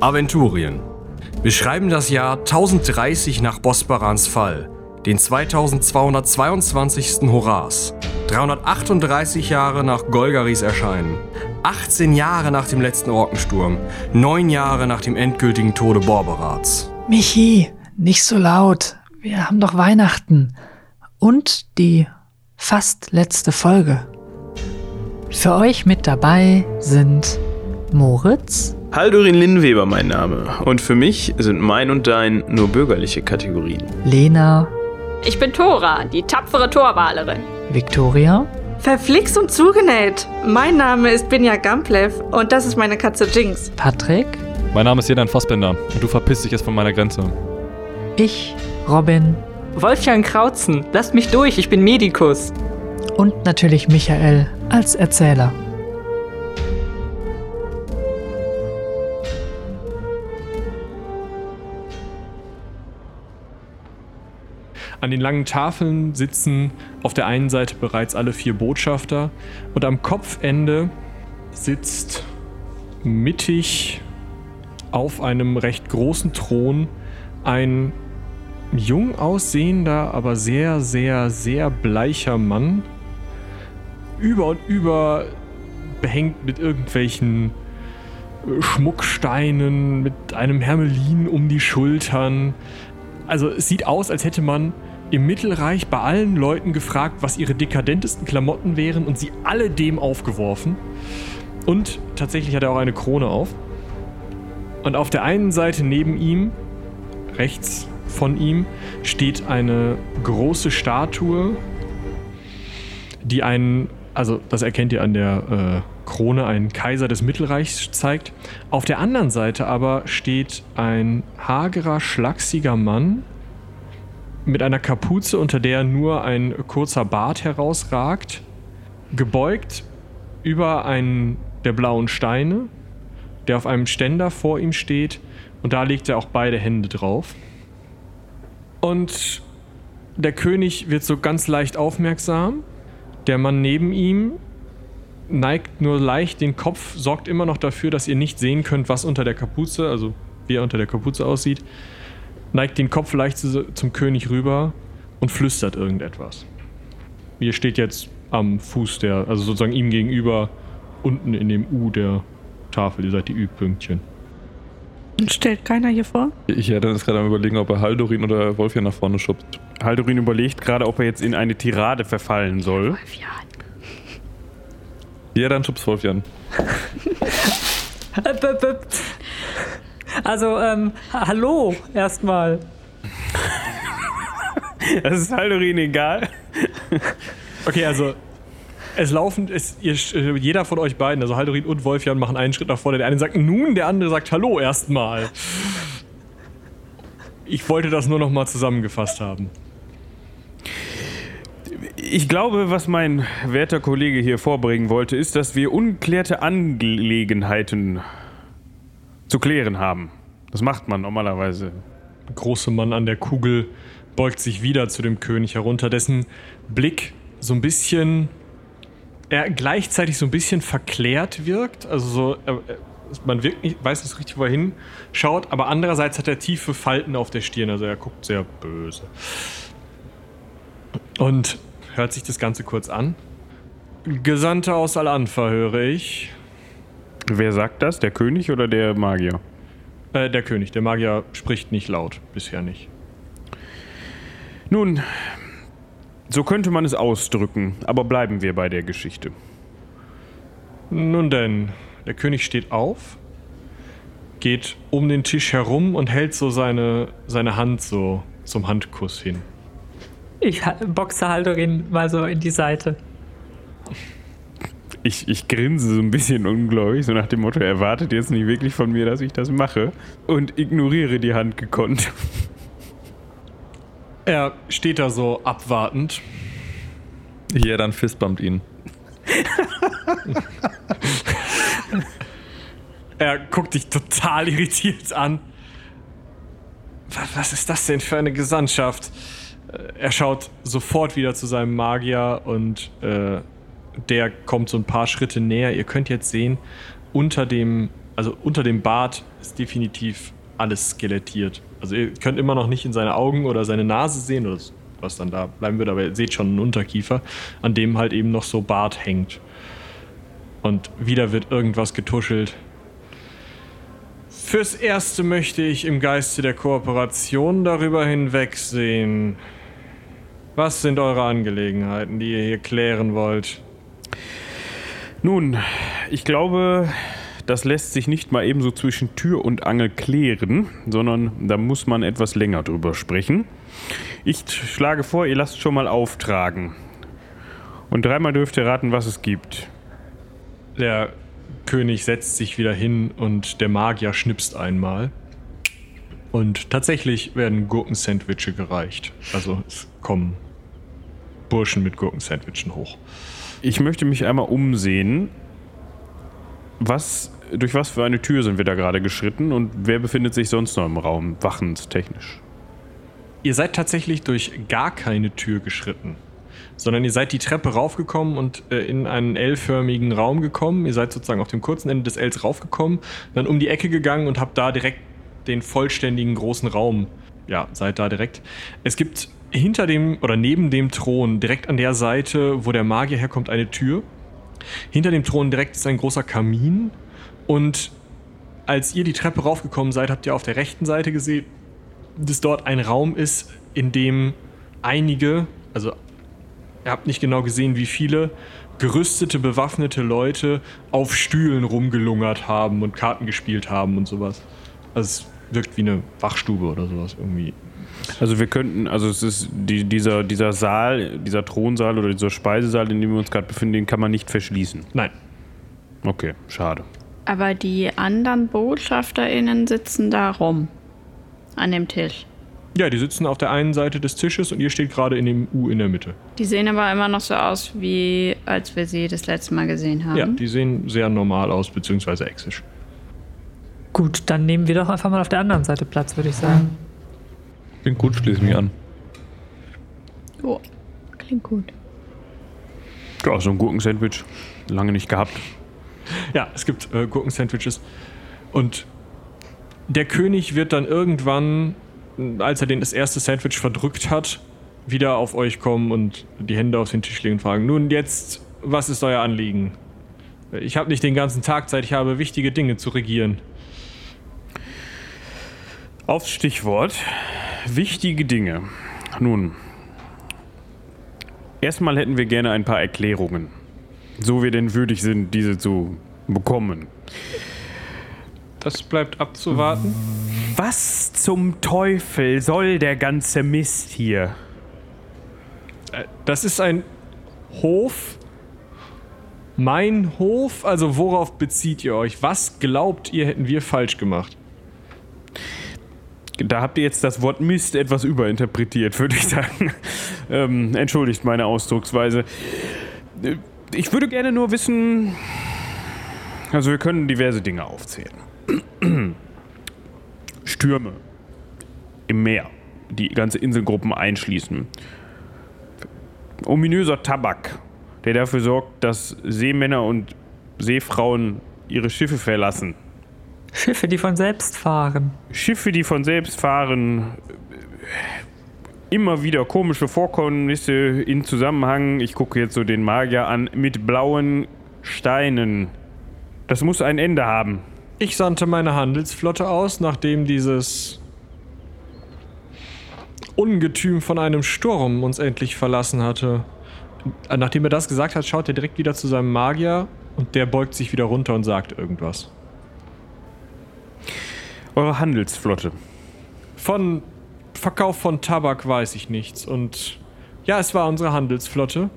Aventurien. Wir schreiben das Jahr 1030 nach Bosparans Fall, den 2222. Horas, 338 Jahre nach Golgaris Erscheinen, 18 Jahre nach dem letzten Orkensturm, 9 Jahre nach dem endgültigen Tode Borberats. Michi, nicht so laut. Wir haben doch Weihnachten. Und die fast letzte Folge. Für euch mit dabei sind Moritz. Haldurin Linnweber mein Name. Und für mich sind mein und dein nur bürgerliche Kategorien. Lena. Ich bin Tora, die tapfere Torwalerin. Victoria. Verflixt und zugenäht. Mein Name ist Binja Gamplev und das ist meine Katze Jinx. Patrick. Mein Name ist Jerdan Fossbender und du verpisst dich jetzt von meiner Grenze. Ich, Robin. Wolfgang Krautzen, lasst mich durch, ich bin Medikus. Und natürlich Michael als Erzähler. An den langen Tafeln sitzen auf der einen Seite bereits alle 4 Botschafter und am Kopfende sitzt mittig auf einem recht großen Thron ein jung aussehender, aber sehr, sehr, sehr bleicher Mann, über und über behängt mit irgendwelchen Schmucksteinen, mit einem Hermelin um die Schultern. Also es sieht aus, als hätte man im Mittelreich bei allen Leuten gefragt, was ihre dekadentesten Klamotten wären und sie alle dem aufgeworfen. Und tatsächlich hat er auch eine Krone auf. Und auf der einen Seite neben ihm, rechts von ihm, steht eine große Statue, die einen, also das erkennt ihr an der Krone, einen Kaiser des Mittelreichs zeigt. Auf der anderen Seite aber steht ein hagerer, schlaksiger Mann mit einer Kapuze, unter der nur ein kurzer Bart herausragt, gebeugt über einen der blauen Steine, der auf einem Ständer vor ihm steht, und da legt er auch beide Hände drauf. Und der König wird so ganz leicht aufmerksam, der Mann neben ihm neigt nur leicht den Kopf, sorgt immer noch dafür, dass ihr nicht sehen könnt, was unter der Kapuze, also wie er unter der Kapuze aussieht, neigt den Kopf leicht zum König rüber und flüstert irgendetwas. Ihr steht jetzt am Fuß der, also sozusagen ihm gegenüber, unten in dem U der Tafel, ihr seid die Ü-Pünktchen. Und stellt keiner hier vor? Ich hätte das gerade am Überlegen, ob er Haldurin oder Wolfjan nach vorne schubst. Haldurin überlegt gerade, ob er jetzt in eine Tirade verfallen soll. Wolfjan. Ja, dann schubst Wolfjan. Also, hallo erstmal. Das ist Haldurin egal. Okay, also es laufen, jeder von euch beiden, also Haldurin und Wolfjan, machen einen Schritt nach vorne. Der eine sagt nun, der andere sagt hallo erstmal. Ich wollte das nur noch mal zusammengefasst haben. Ich glaube, was mein werter Kollege hier vorbringen wollte, ist, dass wir ungeklärte Angelegenheiten zu klären haben. Das macht man normalerweise. Der große Mann an der Kugel beugt sich wieder zu dem König herunter, dessen Blick so ein bisschen, er gleichzeitig so ein bisschen verklärt wirkt. Also so, man wirkt nicht, weiß nicht richtig, wo er hinschaut, aber andererseits hat er tiefe Falten auf der Stirn, also er guckt sehr böse. Und hört sich das Ganze kurz an. Gesandte aus Al-Anfa höre ich. Wer sagt das? Der König oder der Magier? Der König. Der Magier spricht nicht laut. Bisher nicht. Nun, so könnte man es ausdrücken. Aber bleiben wir bei der Geschichte. Nun denn, der König steht auf, geht um den Tisch herum und hält so seine Hand so zum Handkuss hin. Ich boxe Haldurin mal so in die Seite. Ich grinse so ein bisschen ungläubig, so nach dem Motto, erwartet jetzt nicht wirklich von mir, dass ich das mache, und ignoriere die Hand gekonnt. Er steht da so abwartend. Ja, dann fistbumpt ihn. Er guckt dich total irritiert an. Was ist das denn für eine Gesandtschaft? Er schaut sofort wieder zu seinem Magier und der kommt so ein paar Schritte näher. Ihr könnt jetzt sehen, unter dem also unter dem Bart ist definitiv alles skelettiert. Also ihr könnt immer noch nicht in seine Augen oder seine Nase sehen oder was dann da bleiben wird, aber ihr seht schon einen Unterkiefer, an dem halt eben noch so Bart hängt. Und wieder wird irgendwas getuschelt. Fürs Erste möchte ich im Geiste der Kooperation darüber hinwegsehen. Was sind eure Angelegenheiten, die ihr hier klären wollt? Nun, ich glaube, das lässt sich nicht mal ebenso zwischen Tür und Angel klären, sondern da muss man etwas länger drüber sprechen. Ich schlage vor, ihr lasst schon mal auftragen. Und dreimal dürft ihr raten, was es gibt. Der König setzt sich wieder hin und der Magier schnipst einmal. Und tatsächlich werden Gurkensandwiche gereicht. Also es kommen Burschen mit Gurkensandwichen hoch. Ich möchte mich einmal umsehen. Durch was für eine Tür sind wir da gerade geschritten und wer befindet sich sonst noch im Raum, wachend technisch? Ihr seid tatsächlich durch gar keine Tür geschritten, sondern ihr seid die Treppe raufgekommen und in einen L-förmigen Raum gekommen. Ihr seid sozusagen auf dem kurzen Ende des Ls raufgekommen, dann um die Ecke gegangen und habt da direkt den vollständigen großen Raum. Ja, seid da direkt. Es gibt hinter dem oder neben dem Thron, direkt an der Seite, wo der Magier herkommt, eine Tür. Hinter dem Thron direkt ist ein großer Kamin. Und als ihr die Treppe raufgekommen seid, habt ihr auf der rechten Seite gesehen, dass dort ein Raum ist, in dem einige, also ihr habt nicht genau gesehen, wie viele, gerüstete, bewaffnete Leute auf Stühlen rumgelungert haben und Karten gespielt haben und sowas. Also es wirkt wie eine Wachstube oder sowas irgendwie. Also wir könnten, also es ist dieser Saal, dieser Thronsaal oder dieser Speisesaal, in dem wir uns gerade befinden, den kann man nicht verschließen. Nein. Okay, schade. Aber die anderen BotschafterInnen sitzen da rum, an dem Tisch. Ja, die sitzen auf der einen Seite des Tisches und ihr steht gerade in dem U in der Mitte. Die sehen aber immer noch so aus, wie als wir sie das letzte Mal gesehen haben. Ja, die sehen sehr normal aus, beziehungsweise exisch. Gut, dann nehmen wir doch einfach mal auf der anderen Seite Platz, würde ich sagen. Klingt gut, schließe mich an. Oh, klingt gut. Ja, so ein Gurkensandwich. Lange nicht gehabt. Ja, es gibt Gurkensandwiches. Und der König wird dann irgendwann, als er das erste Sandwich verdrückt hat, wieder auf euch kommen und die Hände auf den Tisch legen und fragen, nun jetzt, was ist euer Anliegen? Ich habe nicht den ganzen Tag Zeit, ich habe wichtige Dinge zu regieren. Aufs Stichwort, wichtige Dinge. Nun, erstmal hätten wir gerne ein paar Erklärungen, so wir denn würdig sind, diese zu bekommen. Das bleibt abzuwarten. Was zum Teufel soll der ganze Mist hier? Das ist ein Hof? Mein Hof? Also worauf bezieht ihr euch? Was glaubt ihr, hätten wir falsch gemacht? Da habt ihr jetzt das Wort Mist etwas überinterpretiert, würde ich sagen. Entschuldigt meine Ausdrucksweise. Ich würde gerne nur wissen... Also wir können diverse Dinge aufzählen. Stürme im Meer, die ganze Inselgruppen einschließen. Ominöser Tabak, der dafür sorgt, dass Seemänner und Seefrauen ihre Schiffe verlassen. Schiffe, die von selbst fahren. Immer wieder komische Vorkommnisse in Zusammenhang, ich gucke jetzt so den Magier an, mit blauen Steinen. Das muss ein Ende haben. Ich sandte meine Handelsflotte aus, nachdem dieses Ungetüm von einem Sturm uns endlich verlassen hatte. Nachdem er das gesagt hat, schaut er direkt wieder zu seinem Magier und der beugt sich wieder runter und sagt irgendwas. Eure Handelsflotte. Von Verkauf von Tabak weiß ich nichts und ja, es war unsere Handelsflotte.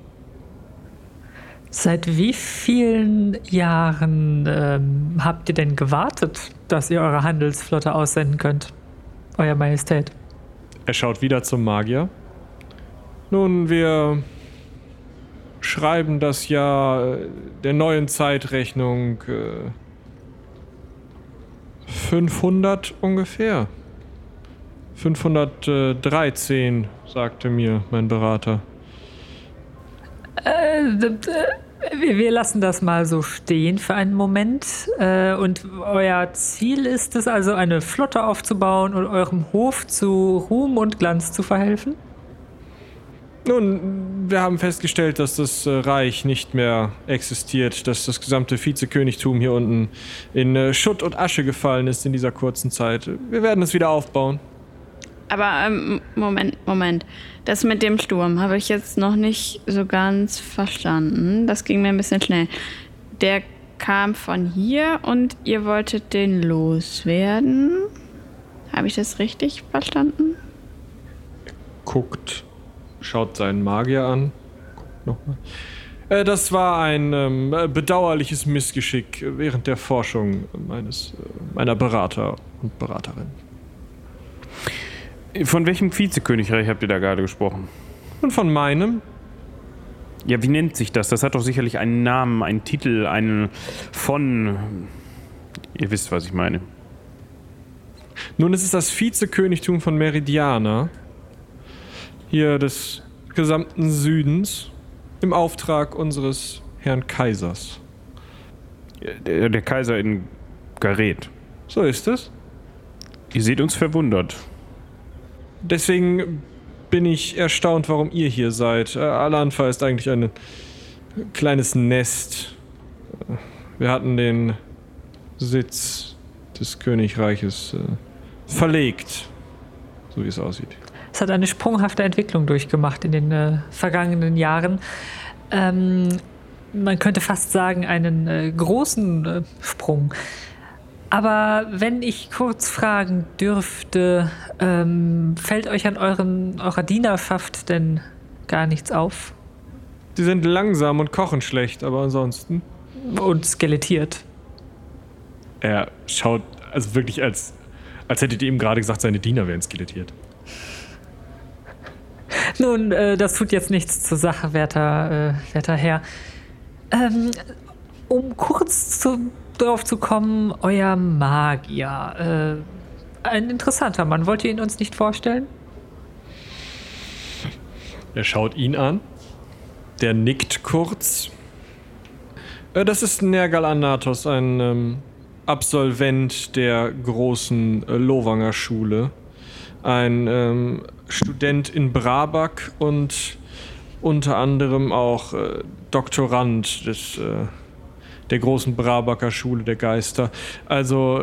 Seit wie vielen Jahren habt ihr denn gewartet, dass ihr eure Handelsflotte aussenden könnt, Euer Majestät? Er schaut wieder zum Magier. Nun, wir schreiben das Jahr der neuen Zeitrechnung 500 ungefähr. 513, sagte mir mein Berater. Wir lassen das mal so stehen für einen Moment. Und euer Ziel ist es also, eine Flotte aufzubauen und eurem Hof zu Ruhm und Glanz zu verhelfen? Nun, wir haben festgestellt, dass das Reich nicht mehr existiert, dass das gesamte Vizekönigtum hier unten in Schutt und Asche gefallen ist in dieser kurzen Zeit. Wir werden es wieder aufbauen. Aber Moment. Das mit dem Sturm habe ich jetzt noch nicht so ganz verstanden. Das ging mir ein bisschen schnell. Der kam von hier und ihr wolltet den loswerden. Habe ich das richtig verstanden? Guckt. Schaut seinen Magier an. Nochmal. Das war ein bedauerliches Missgeschick während der Forschung meiner Berater und Beraterin. Von welchem Vizekönigreich habt ihr da gerade gesprochen? Und von meinem? Ja, wie nennt sich das? Das hat doch sicherlich einen Namen, einen Titel, einen von... Ihr wisst, was ich meine. Nun, es ist das Vizekönigtum von Meridiana. Hier des gesamten Südens, im Auftrag unseres Herrn Kaisers. Der Kaiser in Gareth. So ist es. Ihr seht uns verwundert. Deswegen bin ich erstaunt, warum ihr hier seid. Al-Anfa ist eigentlich ein kleines Nest. Wir hatten den Sitz des Königreiches verlegt, so wie es aussieht. Es hat eine sprunghafte Entwicklung durchgemacht in den vergangenen Jahren. Man könnte fast sagen, einen großen Sprung. Aber wenn ich kurz fragen dürfte, fällt euch an eurer Dienerschaft denn gar nichts auf? Sie sind langsam und kochen schlecht, aber ansonsten... Und skelettiert. Er schaut also wirklich, als hättet ihr ihm gerade gesagt, seine Diener wären skelettiert. Nun, das tut jetzt nichts zur Sache, werter Herr. Um kurz darauf zu kommen, euer Magier. Ein interessanter Mann. Wollt ihr ihn uns nicht vorstellen? Er schaut ihn an. Der nickt kurz. Das ist Nergal Anathos, ein Absolvent der großen Lowanger Schule. Ein Student in Brabak und unter anderem auch Doktorand der großen Brabaker Schule der Geister. Also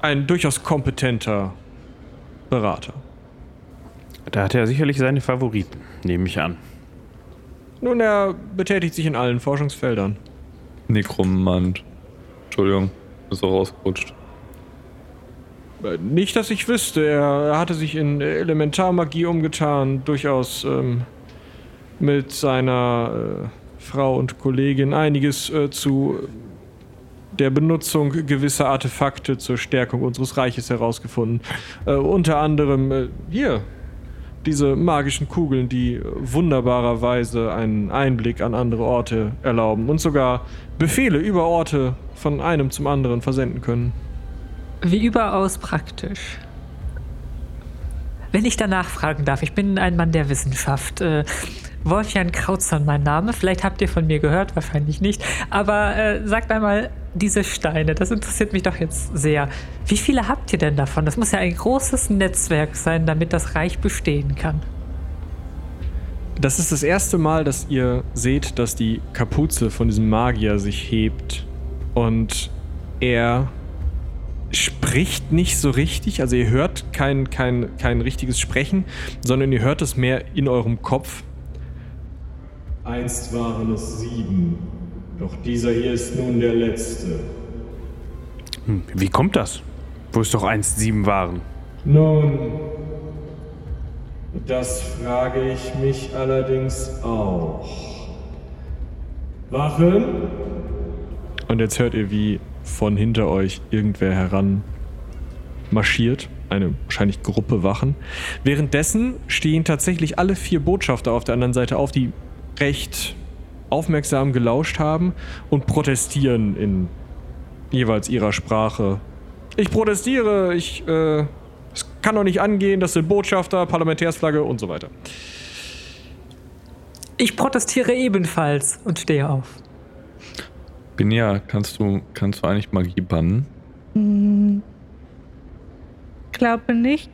ein durchaus kompetenter Berater. Da hat er sicherlich seine Favoriten, nehme ich an. Nun, er betätigt sich in allen Forschungsfeldern. Nekromant. Entschuldigung, ist auch rausgerutscht. Nicht, dass ich wüsste. Er hatte sich in Elementarmagie umgetan, durchaus mit seiner Frau und Kollegin einiges zu der Benutzung gewisser Artefakte zur Stärkung unseres Reiches herausgefunden. Unter anderem hier diese magischen Kugeln, die wunderbarerweise einen Einblick an andere Orte erlauben und sogar Befehle über Orte von einem zum anderen versenden können. Wie überaus praktisch. Wenn ich danach fragen darf, ich bin ein Mann der Wissenschaft. Wolfgang Krautzen, mein Name. Vielleicht habt ihr von mir gehört, wahrscheinlich nicht. Aber sagt einmal, diese Steine, das interessiert mich doch jetzt sehr. Wie viele habt ihr denn davon? Das muss ja ein großes Netzwerk sein, damit das Reich bestehen kann. Das ist das erste Mal, dass ihr seht, dass die Kapuze von diesem Magier sich hebt und er... spricht nicht so richtig, also ihr hört kein richtiges Sprechen, sondern ihr hört es mehr in eurem Kopf. Einst waren es 7, doch dieser hier ist nun der letzte. Wie kommt das, wo es doch einst 7 waren? Nun, das frage ich mich allerdings auch. Wachen! Und jetzt hört ihr, wie von hinter euch irgendwer heran marschiert, eine wahrscheinlich Gruppe Wachen. Währenddessen stehen tatsächlich alle 4 Botschafter auf der anderen Seite auf, die recht aufmerksam gelauscht haben und protestieren in jeweils ihrer Sprache. Ich protestiere, es kann doch nicht angehen, das sind Botschafter, Parlamentärsflagge und so weiter. Ich protestiere ebenfalls und stehe auf. Binja, kannst du eigentlich Magie bannen? Glaube nicht,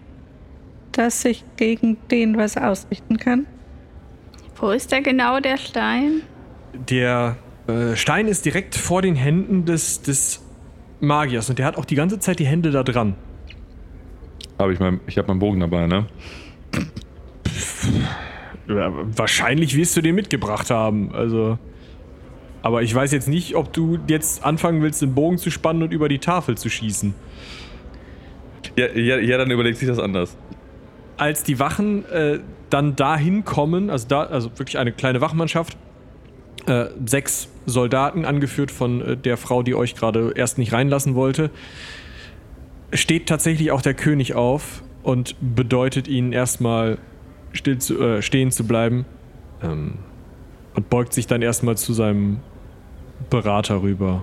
dass ich gegen den was ausrichten kann. Wo ist da genau der Stein? Der Stein ist direkt vor den Händen des Magiers und der hat auch die ganze Zeit die Hände da dran. Aber ich hab meinen Bogen dabei, ne? Ja, wahrscheinlich wirst du den mitgebracht haben, also... Aber ich weiß jetzt nicht, ob du jetzt anfangen willst, den Bogen zu spannen und über die Tafel zu schießen. Ja, dann überlegt sich das anders. Als die Wachen dann dahin kommen, also wirklich eine kleine Wachmannschaft, 6 Soldaten, angeführt von der Frau, die euch gerade erst nicht reinlassen wollte, steht tatsächlich auch der König auf und bedeutet ihnen erstmal stehen zu bleiben und beugt sich dann erstmal zu seinem Berater rüber.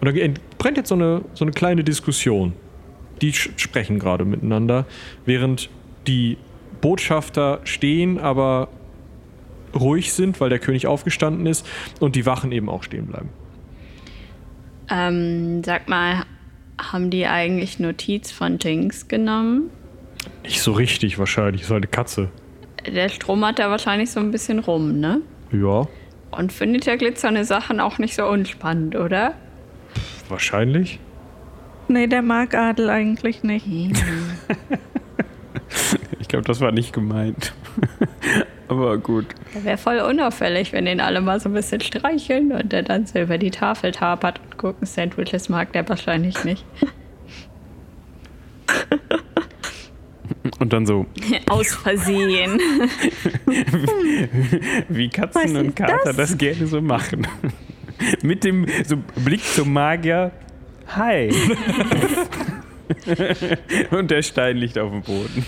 Und da brennt jetzt so eine kleine Diskussion. Die sprechen gerade miteinander, während die Botschafter stehen, aber ruhig sind, weil der König aufgestanden ist und die Wachen eben auch stehen bleiben. Sag mal, haben die eigentlich Notiz von Jinx genommen? Nicht so richtig wahrscheinlich, ist halt eine Katze. Der Strom hat da wahrscheinlich so ein bisschen rum, ne? Ja. Und findet ja glitzernde Sachen auch nicht so unspannend, oder? Wahrscheinlich. Nee, der mag Adel eigentlich nicht. Ich glaube, das war nicht gemeint. Aber gut. Der wäre voll unauffällig, wenn den alle mal so ein bisschen streicheln und der dann so über die Tafel tapert und gucken. Sandwiches mag der wahrscheinlich nicht. Und dann so... Aus Versehen. Wie Katzen was und Kater das gerne so machen. Mit dem so Blick zum Magier. Hi. Und der Stein liegt auf dem Boden.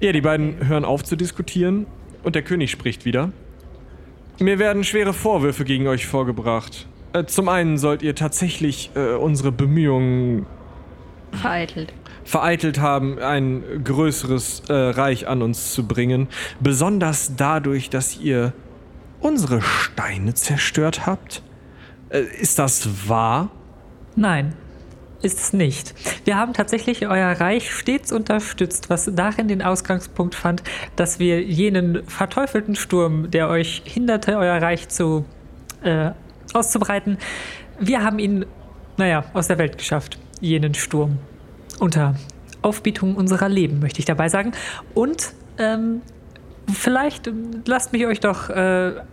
Ja, die beiden hören auf zu diskutieren und der König spricht wieder. Mir werden schwere Vorwürfe gegen euch vorgebracht. Zum einen sollt ihr tatsächlich unsere Bemühungen vereitelt haben, ein größeres Reich an uns zu bringen. Besonders dadurch, dass ihr unsere Steine zerstört habt. Ist das wahr? Nein, ist es nicht. Wir haben tatsächlich euer Reich stets unterstützt, was darin den Ausgangspunkt fand, dass wir jenen verteufelten Sturm, der euch hinderte, euer Reich auszubreiten, wir haben ihn, aus der Welt geschafft, jenen Sturm. Unter Aufbietung unserer Leben, möchte ich dabei sagen. Und vielleicht lasst mich euch doch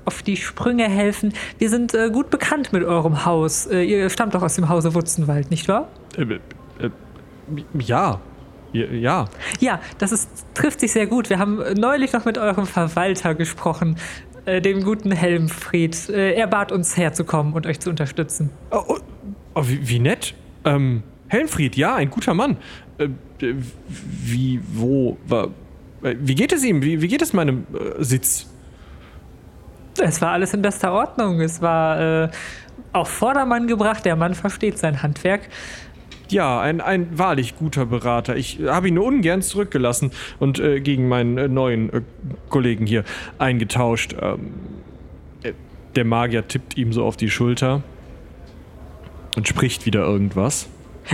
auf die Sprünge helfen. Wir sind gut bekannt mit eurem Haus. Ihr stammt doch aus dem Hause Wutzenwald, nicht wahr? Ja. Ja, trifft sich sehr gut. Wir haben neulich noch mit eurem Verwalter gesprochen, dem guten Helmfried. Er bat uns herzukommen und euch zu unterstützen. Oh, wie nett. Helmfried, ja, ein guter Mann. Wie geht es ihm? Wie geht es meinem Sitz? Es war alles in bester Ordnung. Es war auf Vordermann gebracht. Der Mann versteht sein Handwerk. Ja, ein wahrlich guter Berater. Ich habe ihn nur ungern zurückgelassen und gegen meinen neuen Kollegen hier eingetauscht. Der Magier tippt ihm so auf die Schulter und spricht wieder irgendwas.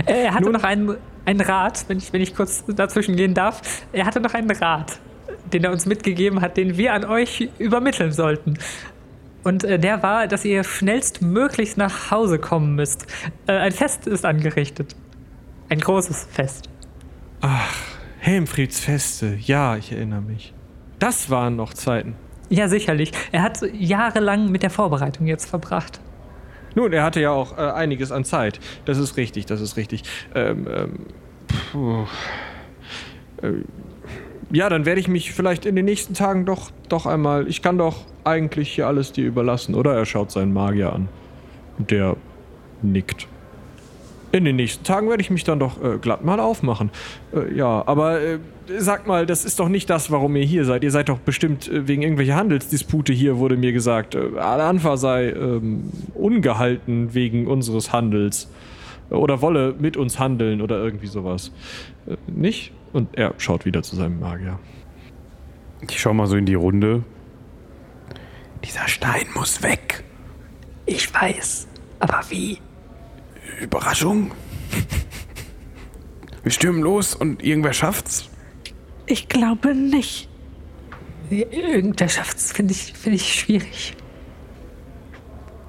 Er hatte noch einen Rat, wenn ich kurz dazwischen gehen darf. Er hatte noch einen Rat, den er uns mitgegeben hat, den wir an euch übermitteln sollten. Und der war, dass ihr schnellstmöglichst nach Hause kommen müsst. Ein Fest ist angerichtet. Ein großes Fest. Ach, Helmfrieds Feste. Ja, ich erinnere mich. Das waren noch Zeiten. Ja, sicherlich. Er hat jahrelang mit der Vorbereitung jetzt verbracht. Nun, er hatte ja auch einiges an Zeit. Das ist richtig. Ja, dann werde ich mich vielleicht in den nächsten Tagen doch einmal... Ich kann doch eigentlich hier alles dir überlassen, oder? Er schaut seinen Magier an. Der nickt. In den nächsten Tagen werde ich mich dann doch glatt mal aufmachen. Sag mal, das ist doch nicht das, warum ihr hier seid. Ihr seid doch bestimmt wegen irgendwelcher Handelsdispute hier, wurde mir gesagt. Al-Anfa sei ungehalten wegen unseres Handels. Oder wolle mit uns handeln oder irgendwie sowas. Nicht? Und er schaut wieder zu seinem Magier. Ich schau mal so in die Runde. Dieser Stein muss weg. Ich weiß, aber wie? Überraschung? Wir stürmen los und irgendwer schafft's? Ich glaube nicht. Irgendwer schafft's, finde ich schwierig.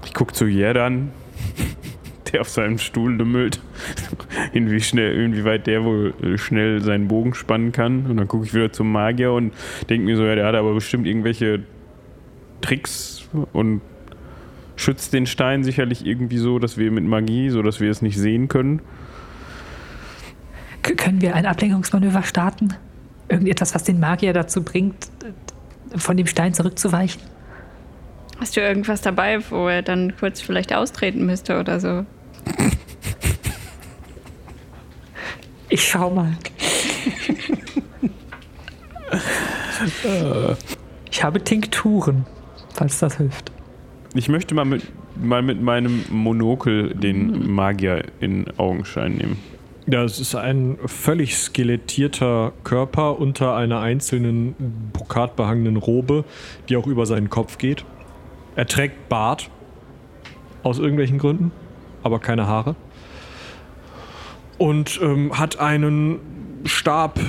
Ich guck zu Jerdan, der auf seinem Stuhl lümmelt, inwieweit der wohl schnell seinen Bogen spannen kann. Und dann gucke ich wieder zum Magier und denke mir so, ja, der hat aber bestimmt irgendwelche Tricks und schützt den Stein sicherlich irgendwie so, dass wir mit Magie, so dass wir es nicht sehen können. Können wir ein Ablenkungsmanöver starten? Irgendetwas, was den Magier dazu bringt, von dem Stein zurückzuweichen? Hast du irgendwas dabei, wo er dann kurz vielleicht austreten müsste oder so? Ich schau mal. Ich habe Tinkturen, falls das hilft. Ich möchte mal mit meinem Monokel den Magier in Augenschein nehmen. Ja, es ist ein völlig skelettierter Körper unter einer einzelnen brokatbehangenen Robe, die auch über seinen Kopf geht. Er trägt Bart, aus irgendwelchen Gründen, aber keine Haare. Und hat einen Stab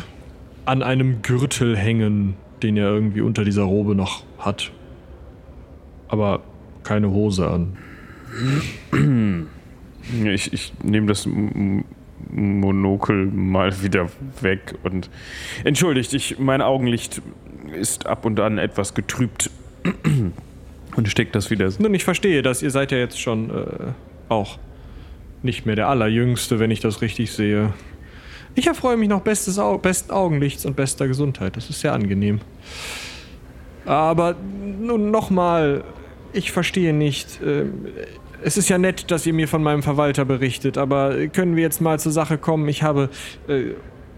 an einem Gürtel hängen, den er irgendwie unter dieser Robe noch hat. Aber keine Hose an. Ich nehme das Monokel mal wieder weg und entschuldigt, mein Augenlicht ist ab und an etwas getrübt und steckt das wieder. Nun, ich verstehe das, ihr seid ja jetzt schon auch nicht mehr der Allerjüngste, wenn ich das richtig sehe. Ich erfreue mich noch besten Augenlichts und bester Gesundheit, das ist sehr angenehm. Aber nun nochmal, ich verstehe nicht, es ist ja nett, dass ihr mir von meinem Verwalter berichtet, aber können wir jetzt mal zur Sache kommen? Ich habe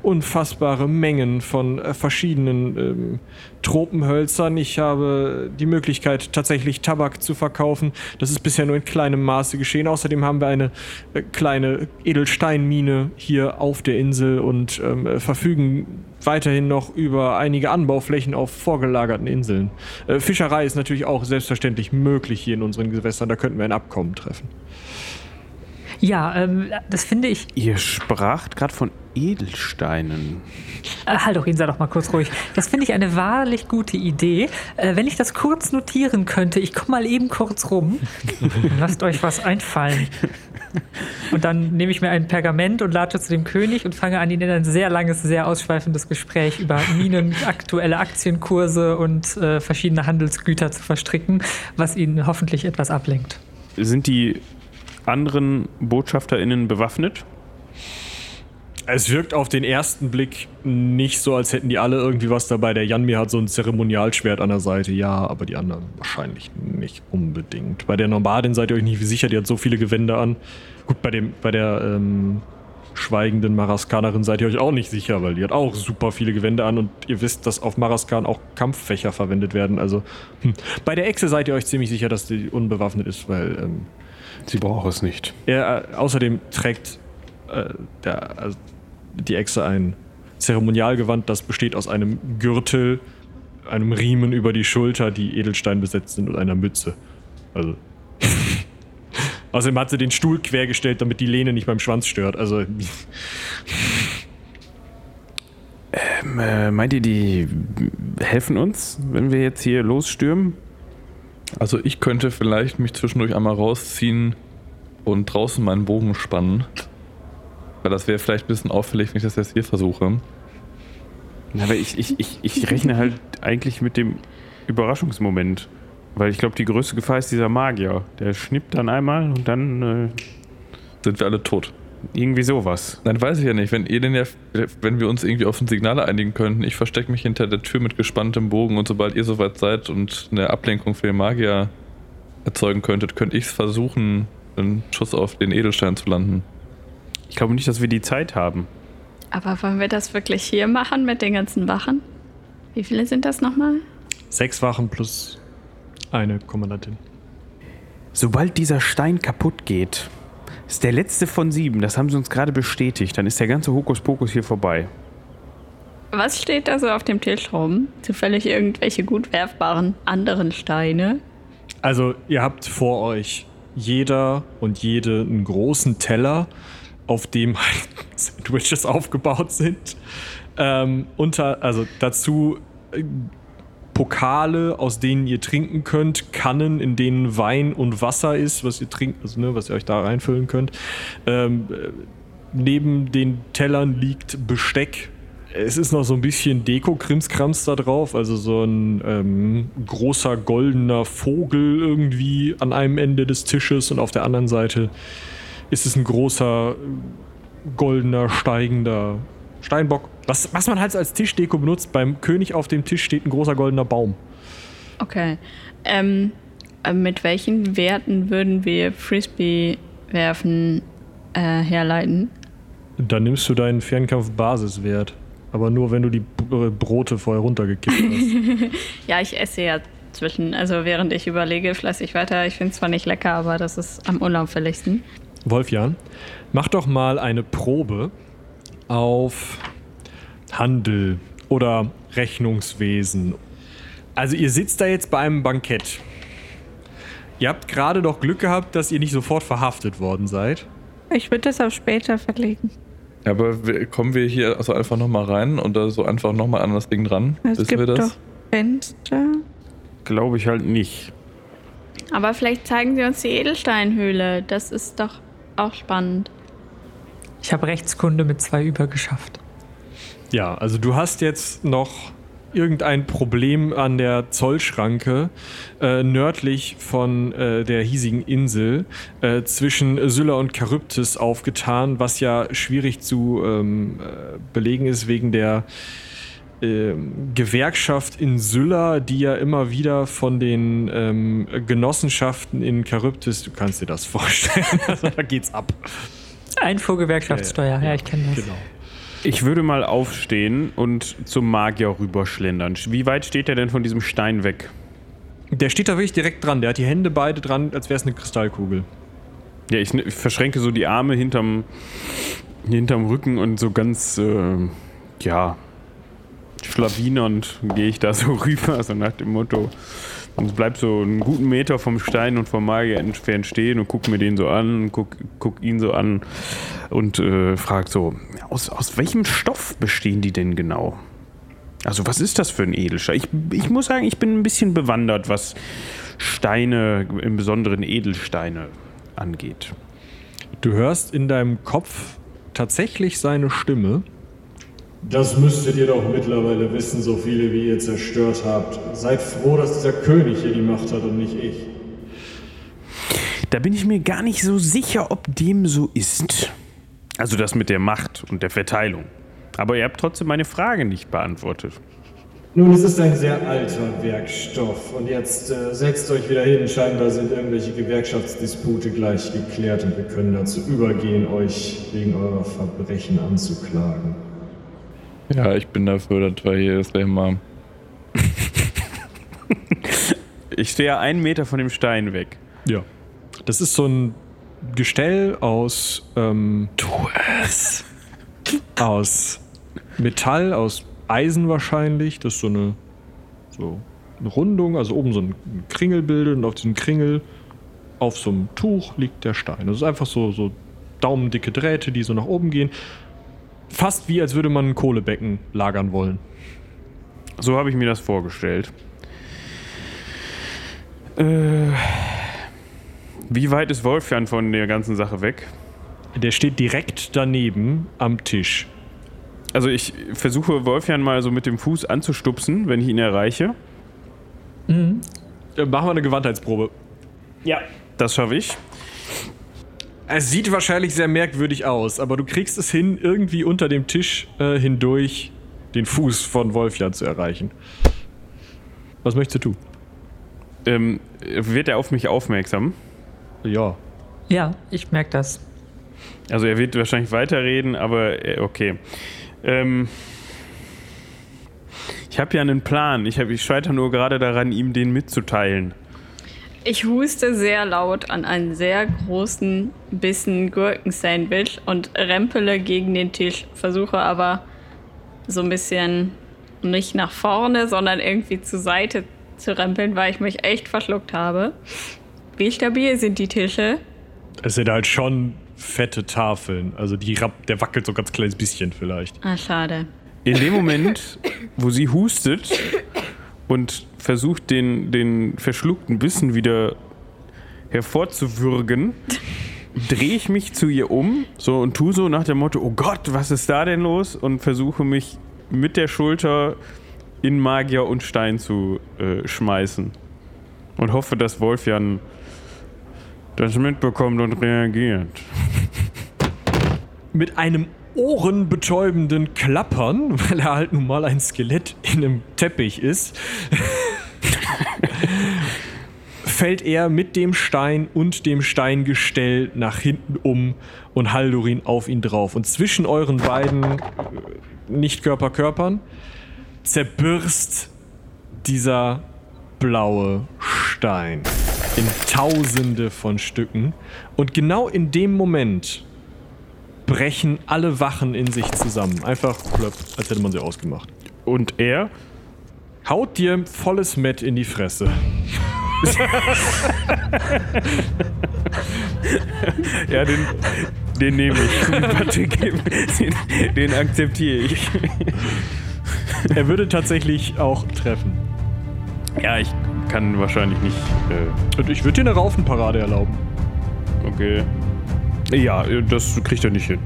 unfassbare Mengen von verschiedenen Tropenhölzern. Ich habe die Möglichkeit, tatsächlich Tabak zu verkaufen. Das ist bisher nur in kleinem Maße geschehen. Außerdem haben wir eine kleine Edelsteinmine hier auf der Insel und verfügen weiterhin noch über einige Anbauflächen auf vorgelagerten Inseln. Fischerei ist natürlich auch selbstverständlich möglich hier in unseren Gewässern. Da könnten wir ein Abkommen treffen. Ja, das finde ich... Ihr spracht gerade von Edelsteinen. Haldurin, sei doch mal kurz ruhig. Das finde ich eine wahrlich gute Idee. Wenn ich das kurz notieren könnte, ich komme mal eben kurz rum. Lasst euch was einfallen. Und dann nehme ich mir ein Pergament und latsche zu dem König und fange an, ihn in ein sehr langes, sehr ausschweifendes Gespräch über Minen, aktuelle Aktienkurse und verschiedene Handelsgüter zu verstricken, was ihn hoffentlich etwas ablenkt. Sind die anderen BotschafterInnen bewaffnet? Es wirkt auf den ersten Blick nicht so, als hätten die alle irgendwie was dabei. Der Janmir hat so ein Zeremonialschwert an der Seite, ja, aber die anderen wahrscheinlich nicht unbedingt. Bei der Nomadin seid ihr euch nicht sicher, die hat so viele Gewänder an. Gut, bei der schweigenden Maraskanerin seid ihr euch auch nicht sicher, weil die hat auch super viele Gewänder an und ihr wisst, dass auf Maraskan auch Kampffächer verwendet werden. Also bei der Echse seid ihr euch ziemlich sicher, dass die unbewaffnet ist, weil... sie braucht es nicht. Er, außerdem trägt die Echse ein Zeremonialgewand, das besteht aus einem Gürtel, einem Riemen über die Schulter, die Edelstein besetzt sind und einer Mütze. Also. Außerdem hat sie den Stuhl quergestellt, damit die Lehne nicht beim Schwanz stört. Also. Meint ihr, die helfen uns, wenn wir jetzt hier losstürmen? Also ich könnte vielleicht mich zwischendurch einmal rausziehen und draußen meinen Bogen spannen. Weil das wäre vielleicht ein bisschen auffällig, wenn ich das jetzt hier versuche. Aber ich rechne halt eigentlich mit dem Überraschungsmoment. Weil ich glaube, die größte Gefahr ist dieser Magier. Der schnippt dann einmal und dann... sind wir alle tot. Irgendwie sowas. Nein, weiß ich ja nicht. Wenn wir uns irgendwie auf ein Signal einigen könnten, ich verstecke mich hinter der Tür mit gespanntem Bogen und sobald ihr soweit seid und eine Ablenkung für den Magier erzeugen könntet, könnte ich es versuchen, einen Schuss auf den Edelstein zu landen. Ich glaube nicht, dass wir die Zeit haben. Aber wollen wir das wirklich hier machen mit den ganzen Wachen? Wie viele sind das nochmal? 6 Wachen plus eine Kommandantin. Sobald dieser Stein kaputt geht... ist der letzte von 7, das haben sie uns gerade bestätigt. Dann ist der ganze Hokuspokus hier vorbei. Was steht da so auf dem Tisch rum? Zufällig irgendwelche gut werfbaren anderen Steine? Also ihr habt vor euch jeder und jede einen großen Teller, auf dem halt Sandwiches aufgebaut sind. Dazu Pokale, aus denen ihr trinken könnt, Kannen, in denen Wein und Wasser ist, was ihr trinkt, also ne, was ihr euch da reinfüllen könnt. Neben den Tellern liegt Besteck. Es ist noch so ein bisschen Deko-Krimskrams da drauf, also so ein großer goldener Vogel irgendwie an einem Ende des Tisches und auf der anderen Seite ist es ein großer goldener steigender Steinbock. Was man halt als Tischdeko benutzt, beim König auf dem Tisch steht ein großer goldener Baum. Okay. Mit welchen Werten würden wir Frisbee werfen herleiten? Dann nimmst du deinen Fernkampf-Basiswert. Aber nur, wenn du die Brote vorher runtergekippt hast. Ja, ich esse ja zwischen. Also während ich überlege, fleißig ich weiter. Ich finde es zwar nicht lecker, aber das ist am unauffälligsten. Wolfjan, mach doch mal eine Probe auf Handel oder Rechnungswesen. Also ihr sitzt da jetzt bei einem Bankett. Ihr habt gerade doch Glück gehabt, dass ihr nicht sofort verhaftet worden seid. Ich würde das auf später verlegen. Aber kommen wir hier also einfach nochmal rein und da so einfach nochmal an das Ding dran? Wissen wir das? Es gibt doch Fenster. Glaube ich halt nicht. Aber vielleicht zeigen sie uns die Edelsteinhöhle. Das ist doch auch spannend. Ich habe Rechtskunde mit 2 übergeschafft. Ja, also du hast jetzt noch irgendein Problem an der Zollschranke nördlich von der hiesigen Insel zwischen Scylla und Charybdis aufgetan, was ja schwierig zu belegen ist wegen der Gewerkschaft in Scylla, die ja immer wieder von den Genossenschaften in Charybdis, du kannst dir das vorstellen, also da geht's ab. Einfuhrgewerkschaftssteuer, ja, ich kenne das. Genau. Ich würde mal aufstehen und zum Magier rüberschlendern. Wie weit steht der denn von diesem Stein weg? Der steht da wirklich direkt dran. Der hat die Hände beide dran, als wäre es eine Kristallkugel. Ja, ich verschränke so die Arme hinterm Rücken und so ganz, schlawinernd gehe ich da so rüber, so nach dem Motto. Und bleib so einen guten Meter vom Stein und vom Magier entfernt stehen und guck mir den so an, guck ihn so an und frag so, aus welchem Stoff bestehen die denn genau? Also was ist das für ein Edelstein? Ich muss sagen, ich bin ein bisschen bewandert, was Steine, im Besonderen Edelsteine angeht. Du hörst in deinem Kopf tatsächlich seine Stimme. Das müsstet ihr doch mittlerweile wissen, so viele wie ihr zerstört habt. Seid froh, dass dieser König hier die Macht hat und nicht ich. Da bin ich mir gar nicht so sicher, ob dem so ist. Also das mit der Macht und der Verteilung. Aber ihr habt trotzdem meine Frage nicht beantwortet. Nun, es ist ein sehr alter Werkstoff. Und jetzt setzt euch wieder hin. Scheinbar sind irgendwelche Gewerkschaftsdispute gleich geklärt. Und wir können dazu übergehen, euch wegen eurer Verbrechen anzuklagen. Ja, ich bin dafür, dass wir hier das Leben haben. Ich stehe ja 1 Meter von dem Stein weg. Ja. Das ist so ein Gestell aus aus Metall, aus Eisen wahrscheinlich. Das ist so eine Rundung, also oben so ein Kringel bildet und auf diesem Kringel auf so einem Tuch liegt der Stein. Das ist einfach so daumendicke Drähte, die so nach oben gehen. Fast wie, als würde man ein Kohlebecken lagern wollen. So habe ich mir das vorgestellt. Wie weit ist Wolfjan von der ganzen Sache weg? Der steht direkt daneben am Tisch. Also ich versuche Wolfjan mal so mit dem Fuß anzustupsen, wenn ich ihn erreiche. Mhm. Dann machen wir eine Gewandtheitsprobe. Ja. Das schaffe ich. Es sieht wahrscheinlich sehr merkwürdig aus, aber du kriegst es hin, irgendwie unter dem Tisch hindurch den Fuß von Wolfjan zu erreichen. Was möchtest du tun? Wird er auf mich aufmerksam? Ja. Ja, ich merke das. Also er wird wahrscheinlich weiterreden, aber okay. Ich habe ja einen Plan. Ich scheitere nur gerade daran, ihm den mitzuteilen. Ich huste sehr laut an einen sehr großen Bissen Gurkensandwich und rempele gegen den Tisch. Versuche aber so ein bisschen nicht nach vorne, sondern irgendwie zur Seite rumzurempeln, weil ich mich echt verschluckt habe. Wie stabil sind die Tische? Es sind halt schon fette Tafeln. Also der wackelt so ein ganz kleines bisschen vielleicht. Ah, schade. In dem Moment, wo sie hustet und versucht, den verschluckten Bissen wieder hervorzuwürgen, drehe ich mich zu ihr um so und tue so nach dem Motto, oh Gott, was ist da denn los? Und versuche mich mit der Schulter in Magier und Stein zu schmeißen. Und hoffe, dass Wolfgang das mitbekommt und reagiert. Mit einem ohrenbetäubenden Klappern, weil er halt nun mal ein Skelett in einem Teppich ist, fällt er mit dem Stein und dem Steingestell nach hinten um und Haldurin auf ihn drauf. Und zwischen euren beiden Nicht-Körper-Körpern zerbürst dieser blaue Stein in Tausende von Stücken. Und genau in dem Moment brechen alle Wachen in sich zusammen. Einfach plöpp, als hätte man sie ausgemacht. Und er haut dir volles Mett in die Fresse. Ja, den nehme ich. Den akzeptiere ich. Er würde tatsächlich auch treffen. Ja, ich kann wahrscheinlich nicht. Und ich würde dir eine Raufenparade erlauben. Okay. Ja, das kriegt er nicht hin.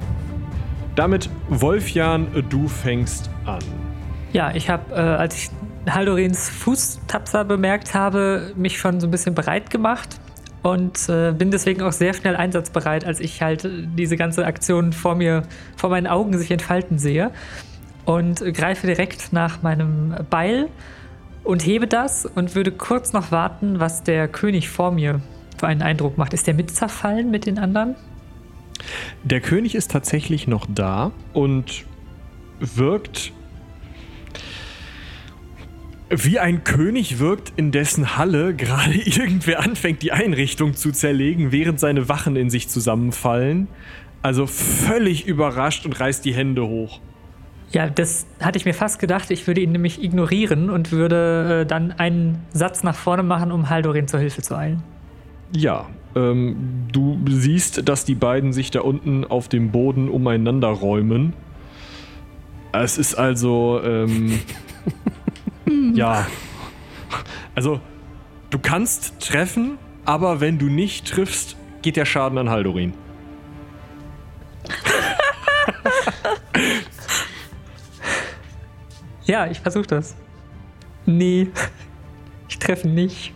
Damit, Wolfjan, du fängst an. Ja, ich habe, als ich Haldurins Fußtapser bemerkt habe, mich schon so ein bisschen bereit gemacht und bin deswegen auch sehr schnell einsatzbereit, als ich halt diese ganze Aktion vor meinen Augen sich entfalten sehe und greife direkt nach meinem Beil und hebe das und würde kurz noch warten, was der König vor mir für einen Eindruck macht. Ist der mit zerfallen mit den anderen? Der König ist tatsächlich noch da und wirkt wie ein König wirkt, in dessen Halle gerade irgendwer anfängt, die Einrichtung zu zerlegen, während seine Wachen in sich zusammenfallen. Also völlig überrascht und reißt die Hände hoch. Ja, das hatte ich mir fast gedacht. Ich würde ihn nämlich ignorieren und würde dann einen Satz nach vorne machen, um Haldurin zur Hilfe zu eilen. Ja, du siehst, dass die beiden sich da unten auf dem Boden umeinander räumen. Es ist also, ja, also du kannst treffen, aber wenn du nicht triffst, geht der Schaden an Haldurin. Ja, ich versuche das. Nee, ich treffe nicht.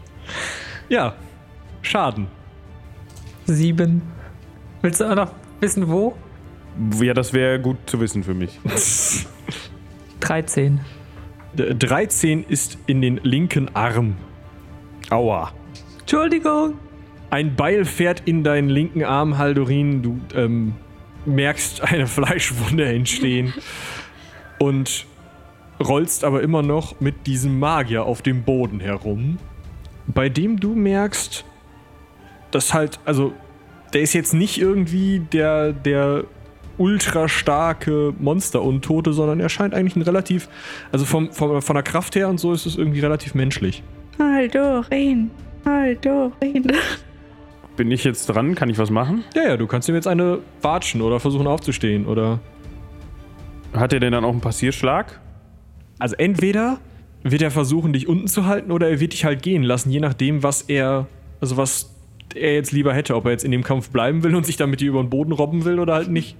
Ja, Schaden. 7. Willst du auch noch wissen, wo? Ja, das wäre gut zu wissen für mich. 13. 13 ist in den linken Arm. Aua. Entschuldigung. Ein Beil fährt in deinen linken Arm, Haldurin. Du merkst eine Fleischwunde entstehen. Und rollst aber immer noch mit diesem Magier auf dem Boden herum. Bei dem du merkst, dass halt, also der ist jetzt nicht irgendwie der ultra starke Monster-Untote, sondern er scheint eigentlich ein relativ, also von der Kraft her und so ist es irgendwie relativ menschlich. Haldurin. Bin ich jetzt dran? Kann ich was machen? Ja, du kannst ihm jetzt eine watschen oder versuchen aufzustehen oder... Hat er denn dann auch einen Passierschlag? Also entweder wird er versuchen, dich unten zu halten oder er wird dich halt gehen lassen, je nachdem, was er jetzt lieber hätte, ob er jetzt in dem Kampf bleiben will und sich dann mit dir über den Boden robben will oder halt nicht.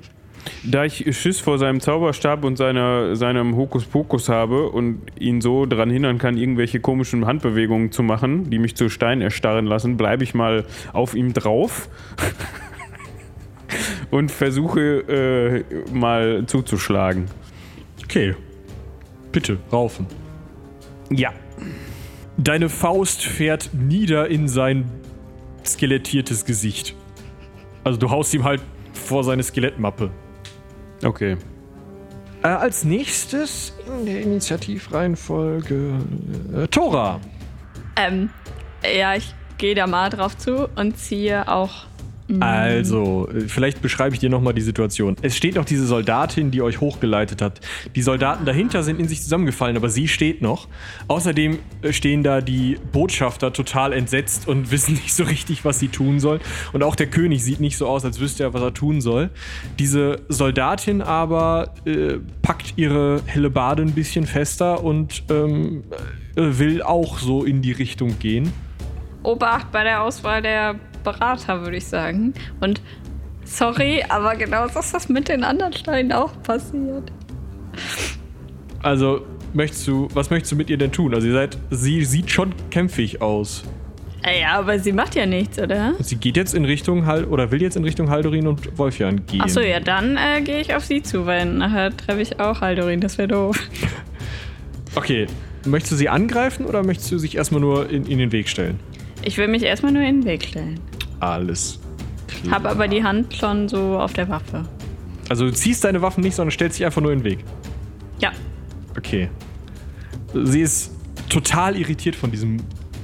Da ich Schiss vor seinem Zauberstab und seinem Hokuspokus habe und ihn so daran hindern kann, irgendwelche komischen Handbewegungen zu machen, die mich zu Stein erstarren lassen, bleibe ich mal auf ihm drauf und versuche mal zuzuschlagen. Okay. Bitte, raufen. Ja. Deine Faust fährt nieder in sein skelettiertes Gesicht. Also du haust ihm halt vor seine Skelettmappe. Okay. Als nächstes in der Initiativreihenfolge Tora. Ja, ich gehe da mal drauf zu und ziehe auch Also, vielleicht beschreibe ich dir nochmal die Situation. Es steht noch diese Soldatin, die euch hochgeleitet hat. Die Soldaten dahinter sind in sich zusammengefallen, aber sie steht noch. Außerdem stehen da die Botschafter total entsetzt und wissen nicht so richtig, was sie tun sollen. Und auch der König sieht nicht so aus, als wüsste er, was er tun soll. Diese Soldatin aber packt ihre Hellebarde ein bisschen fester und will auch so in die Richtung gehen. Obacht bei der Auswahl der Berater, würde ich sagen. Und sorry, aber genau so ist das mit den anderen Steinen auch passiert. Also, was möchtest du mit ihr denn tun? Also, sie sieht schon kämpfig aus. Ja, aber sie macht ja nichts, oder? Sie geht jetzt in Richtung will jetzt in Richtung Haldurin und Wolfjan gehen. Achso, ja, dann gehe ich auf sie zu, weil nachher treffe ich auch Haldurin, das wäre doof. Okay, möchtest du sie angreifen oder möchtest du sich erstmal nur in den Weg stellen? Ich will mich erstmal nur in den Weg stellen. Alles klar. Hab aber die Hand schon so auf der Waffe. Also du ziehst deine Waffen nicht, sondern stellst dich einfach nur in den Weg? Ja. Okay. Sie ist total irritiert von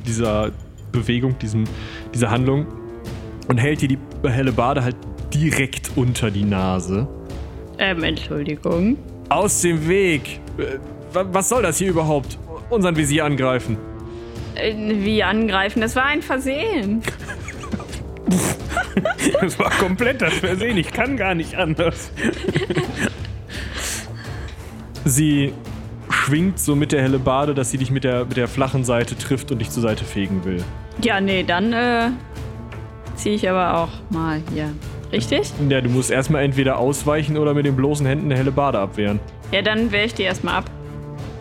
dieser Bewegung, dieser Handlung und hält dir die Hellebarde halt direkt unter die Nase. Entschuldigung. Aus dem Weg! Was soll das hier überhaupt? Unseren Visier angreifen. Wie angreifen? Das war ein Versehen. Das war komplett das Versehen. Ich kann gar nicht anders. Sie schwingt so mit der Hellebarde, dass sie dich mit der flachen Seite trifft und dich zur Seite fegen will. Ja, nee, dann ziehe ich aber auch mal hier. Richtig? Ja, du musst erstmal entweder ausweichen oder mit den bloßen Händen eine Hellebarde abwehren. Ja, dann wehre ich die erstmal ab.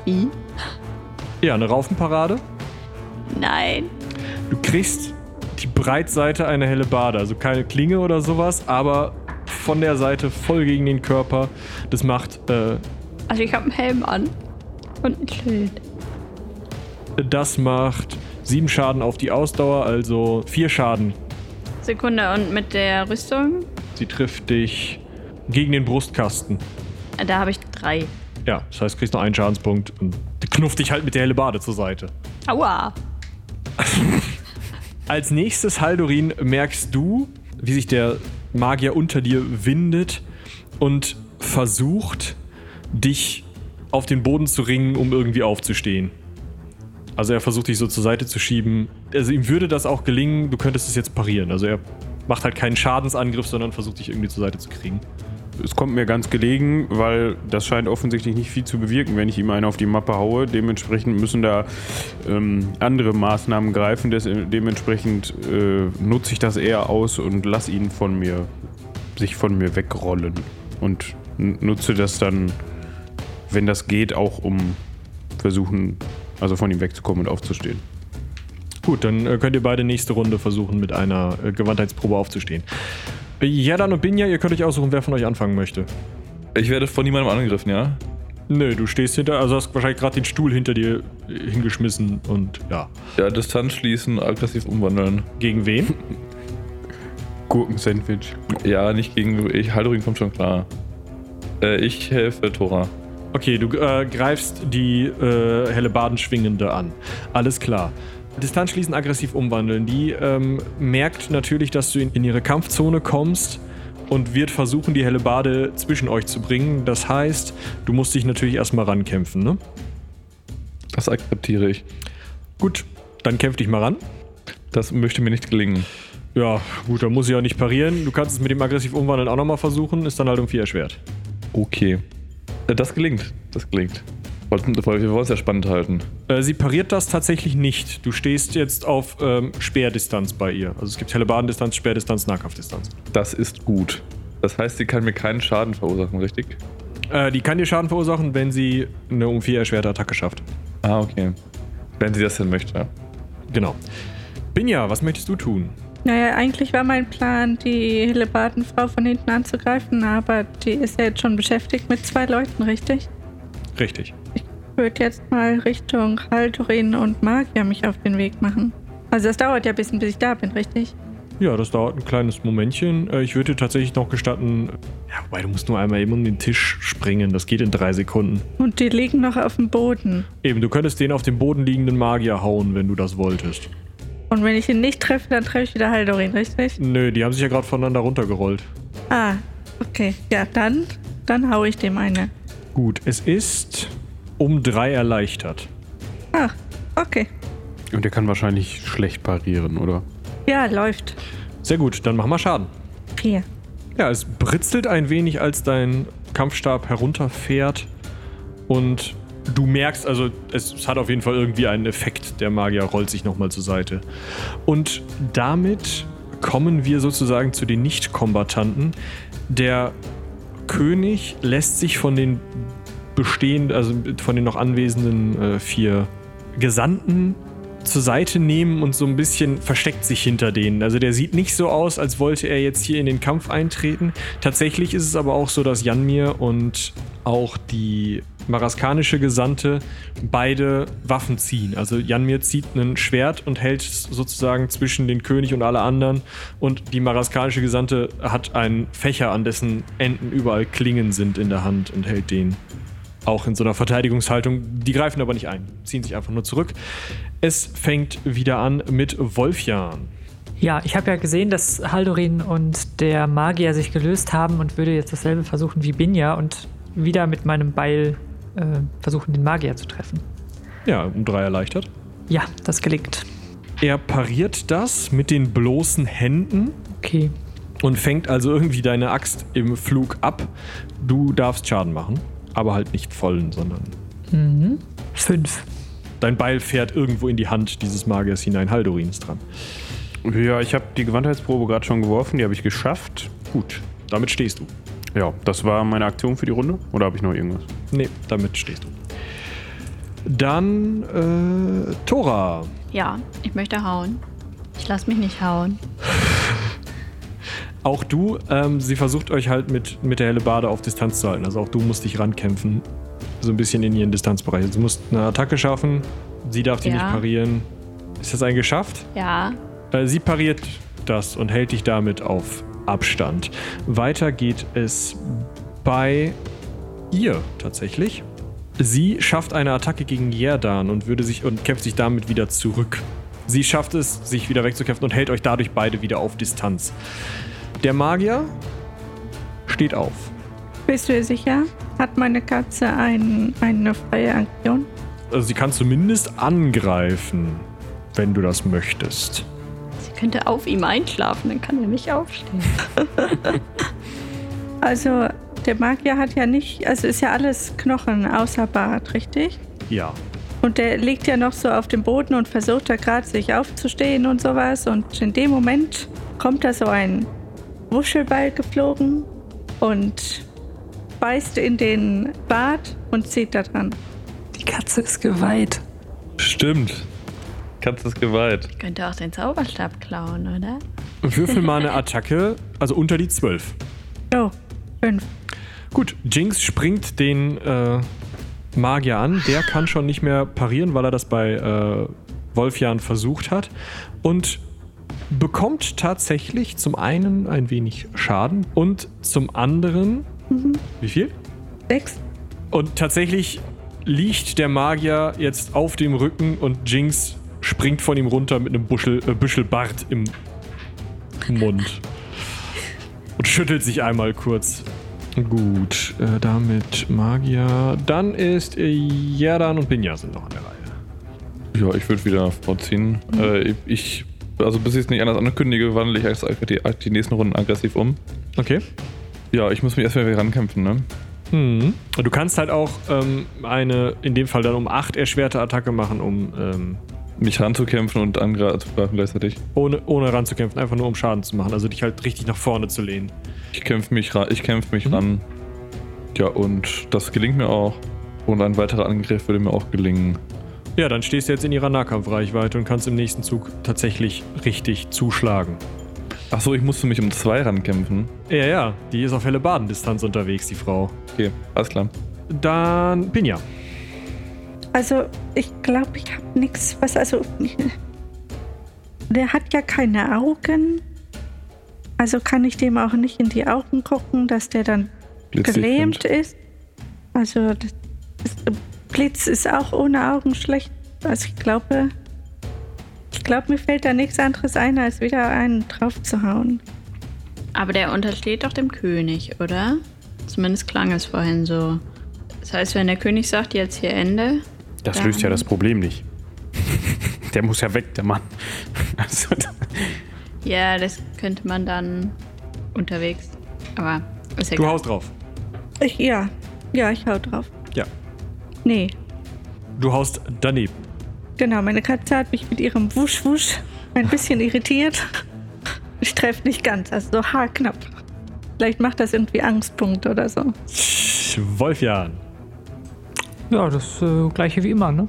Wie? Ja, eine Raufenparade. Nein. Du kriegst die Breitseite einer Hellebarde, also keine Klinge oder sowas, aber von der Seite voll gegen den Körper. Das macht... Also ich habe einen Helm an und ein Schild. Das macht 7 Schaden auf die Ausdauer, also 4 Schaden. Sekunde, und mit der Rüstung? Sie trifft dich gegen den Brustkasten. Da habe ich 3. Ja, das heißt, du kriegst noch einen Schadenspunkt und knufft dich halt mit der Hellebarde zur Seite. Aua! Als nächstes, Haldurin, merkst du, wie sich der Magier unter dir windet und versucht, dich auf den Boden zu ringen, um irgendwie aufzustehen. Also er versucht, dich so zur Seite zu schieben. Also ihm würde das auch gelingen, du könntest es jetzt parieren. Also er macht halt keinen Schadensangriff, sondern versucht, dich irgendwie zur Seite zu kriegen. Es kommt mir ganz gelegen, weil das scheint offensichtlich nicht viel zu bewirken, wenn ich ihm einen auf die Mappe haue. Dementsprechend müssen da andere Maßnahmen greifen. Dementsprechend nutze ich das eher aus und lasse ihn sich von mir wegrollen. Und nutze das dann, wenn das geht, auch um versuchen, also von ihm wegzukommen und aufzustehen. Gut, dann könnt ihr beide nächste Runde versuchen, mit einer Gewandtheitsprobe aufzustehen. Jerdan und Binja, ihr könnt euch aussuchen, wer von euch anfangen möchte. Ich werde von niemandem angegriffen, ja? Nö, du stehst also hast wahrscheinlich gerade den Stuhl hinter dir hingeschmissen und ja. Ja, Distanz schließen, aggressiv umwandeln. Gegen wen? Gurkensandwich. Ja, nicht gegen... Haldurin kommt schon klar. Ich helfe Tora. Okay, du greifst die Hellebardenschwingende an. Alles klar. Distanz schließen, aggressiv umwandeln. Die merkt natürlich, dass du in ihre Kampfzone kommst und wird versuchen, die Hellebarde zwischen euch zu bringen. Das heißt, du musst dich natürlich erstmal rankämpfen, ne? Das akzeptiere ich. Gut, dann kämpf dich mal ran. Das möchte mir nicht gelingen. Ja, gut, dann muss ich auch nicht parieren. Du kannst es mit dem aggressiv umwandeln auch nochmal versuchen. Ist dann halt um 4 erschwert. Okay. Das gelingt. Wir wollen es ja spannend halten. Sie pariert das tatsächlich nicht. Du stehst jetzt auf Speerdistanz bei ihr. Also es gibt Hellebardendistanz, Speerdistanz, Nahkampfdistanz. Das ist gut. Das heißt, sie kann mir keinen Schaden verursachen, richtig? Die kann dir Schaden verursachen, wenn sie eine um 4 erschwerte Attacke schafft. Ah, okay. Wenn sie das denn möchte. Genau. Binja, was möchtest du tun? Naja, eigentlich war mein Plan, die Hellebardenfrau von hinten anzugreifen, aber die ist ja jetzt schon beschäftigt mit 2 Leuten, richtig? Richtig. Ich würde jetzt mal Richtung Haldurin und Magier mich auf den Weg machen. Also das dauert ja ein bisschen, bis ich da bin, richtig? Ja, das dauert ein kleines Momentchen. Ich würde tatsächlich noch gestatten... Ja, wobei, du musst nur einmal eben um den Tisch springen. Das geht in 3 Sekunden. Und die liegen noch auf dem Boden. Eben, du könntest den auf dem Boden liegenden Magier hauen, wenn du das wolltest. Und wenn ich ihn nicht treffe, dann treffe ich wieder Haldurin, richtig? Nö, die haben sich ja gerade voneinander runtergerollt. Ah, okay. Ja, dann hau ich dem eine. Gut, es ist um 3 erleichtert. Ah, okay. Und der kann wahrscheinlich schlecht parieren, oder? Ja, läuft. Sehr gut, dann mach mal Schaden. 4. Ja, es britzelt ein wenig, als dein Kampfstab herunterfährt. Und du merkst, also es hat auf jeden Fall irgendwie einen Effekt. Der Magier rollt sich nochmal zur Seite. Und damit kommen wir sozusagen zu den Nicht-Kombattanten. Der König lässt sich von den bestehenden, also von den noch anwesenden 4 Gesandten zur Seite nehmen und so ein bisschen versteckt sich hinter denen. Also der sieht nicht so aus, als wollte er jetzt hier in den Kampf eintreten. Tatsächlich ist es aber auch so, dass Janmir und auch die maraskanische Gesandte beide Waffen ziehen. Also Janmir zieht ein Schwert und hält es sozusagen zwischen den König und alle anderen und die maraskanische Gesandte hat einen Fächer, an dessen Enden überall Klingen sind, in der Hand und hält den auch in so einer Verteidigungshaltung. Die greifen aber nicht ein, ziehen sich einfach nur zurück. Es fängt wieder an mit Wolfjan. Ja, ich habe ja gesehen, dass Haldurin und der Magier sich gelöst haben und würde jetzt dasselbe versuchen wie Binja und wieder mit meinem Beil versuchen, den Magier zu treffen. Ja, um 3 erleichtert. Ja, das gelingt. Er pariert das mit den bloßen Händen. Okay. Und fängt also irgendwie deine Axt im Flug ab. Du darfst Schaden machen, aber halt nicht vollen, sondern... 5. Dein Beil fährt irgendwo in die Hand dieses Magiers hinein. Haldurin ist dran. Ja, ich habe die Gewandheitsprobe gerade schon geworfen. Die habe ich geschafft. Gut, damit stehst du. Ja, das war meine Aktion für die Runde. Oder habe ich noch irgendwas? Nee, damit stehst du. Dann, Tora. Ja, ich möchte hauen. Ich lasse mich nicht hauen. Auch du, sie versucht euch halt mit der Hellebarde auf Distanz zu halten. Also auch du musst dich rankämpfen. So ein bisschen in ihren Distanzbereich. Also du musst eine Attacke schaffen. Sie darf die nicht parieren. Ist das ein geschafft? Ja. Sie pariert das und hält dich damit auf Abstand. Weiter geht es bei ihr tatsächlich. Sie schafft eine Attacke gegen Jerdan und kämpft sich damit wieder zurück. Sie schafft es, sich wieder wegzukämpfen und hält euch dadurch beide wieder auf Distanz. Der Magier steht auf. Bist du dir sicher? Hat meine Katze eine freie Aktion? Also sie kann zumindest angreifen, wenn du das möchtest. Könnte auf ihm einschlafen, dann kann er nicht aufstehen. Also, der Magier hat ja nicht, also ist ja alles Knochen außer Bart, richtig? Ja. Und der liegt ja noch so auf dem Boden und versucht da gerade sich aufzustehen und sowas. Und in dem Moment kommt da so ein Wuschelball geflogen und beißt in den Bart und zieht da dran. Die Katze ist geweiht. Stimmt. Katze ist geweiht. Ich könnte auch den Zauberstab klauen, oder? Würfel mal eine Attacke, also unter die 12. Oh, 5. Gut, Jinx springt den Magier an. Der kann schon nicht mehr parieren, weil er das bei Wolfjan versucht hat. Und bekommt tatsächlich zum einen ein wenig Schaden und zum anderen... Wie viel? 6. Und tatsächlich liegt der Magier jetzt auf dem Rücken und Jinx springt von ihm runter mit einem Büschel Bart im Mund. Und schüttelt sich einmal kurz. Gut, damit Magier. Dann ist Jerdan und Binja sind noch an der Reihe. Ja, ich würde wieder vorziehen. Also bis ich es nicht anders ankündige, wandle ich die nächsten Runden aggressiv um. Okay. Ja, ich muss mich erstmal wieder rankämpfen, ne? Mhm. Du kannst halt auch eine, in dem Fall dann um 8 erschwerte Attacke machen, um... mich ranzukämpfen und anzugreifen gleichzeitig. Ohne ranzukämpfen, einfach nur um Schaden zu machen. Also dich halt richtig nach vorne zu lehnen. Ich kämpfe mich ran. Ja, und das gelingt mir auch. Und ein weiterer Angriff würde mir auch gelingen. Ja, dann stehst du jetzt in ihrer Nahkampfreichweite und kannst im nächsten Zug tatsächlich richtig zuschlagen. Achso, ich musste mich um 2 rankämpfen. Ja, die ist auf Hellebardendistanz unterwegs, die Frau. Okay, alles klar. Dann Binja. Also, ich glaube, ich habe nichts, was, also, der hat ja keine Augen, also kann ich dem auch nicht in die Augen gucken, dass der dann gelähmt ist. Also, Blitz ist auch ohne Augen schlecht, also ich glaube, glaube, mir fällt da nichts anderes ein, als wieder einen draufzuhauen. Aber der untersteht doch dem König, oder? Zumindest klang es vorhin so. Das heißt, wenn der König sagt, jetzt hier Ende... Das löst ja das Problem nicht. Der muss ja weg, der Mann. Also, ja, das könnte man dann unterwegs. Aber ist ja. Du haust drauf. Ich hau drauf. Ja. Nee. Du haust daneben. Genau, meine Katze hat mich mit ihrem Wusch-Wusch ein bisschen irritiert. Ich treffe nicht ganz, also so haarknapp. Vielleicht macht das irgendwie Angstpunkt oder so. Wolfjan. Ja, das gleiche wie immer, ne?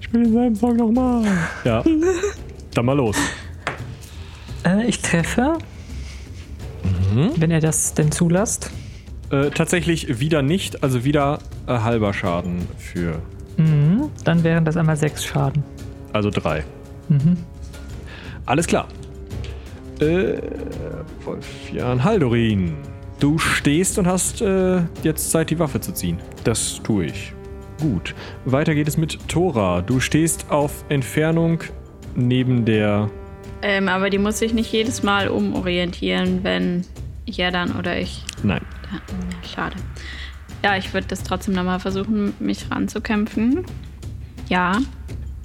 Ich will denselben Song nochmal. Ja. Dann mal los. Ich treffe. Mhm. Wenn er das denn zulässt. Tatsächlich wieder nicht, also wieder halber Schaden für. Mhm. Dann wären das einmal 6 Schaden. Also 3. Mhm. Alles klar. Wolfjan Haldurin. Du stehst und hast jetzt Zeit, die Waffe zu ziehen. Das tue ich. Gut. Weiter geht es mit Tora. Du stehst auf Entfernung neben der... aber die muss sich nicht jedes Mal umorientieren, wenn Jerdan oder ich... Nein. Schade. Ja, ich würde das trotzdem nochmal versuchen, mich ranzukämpfen. Ja.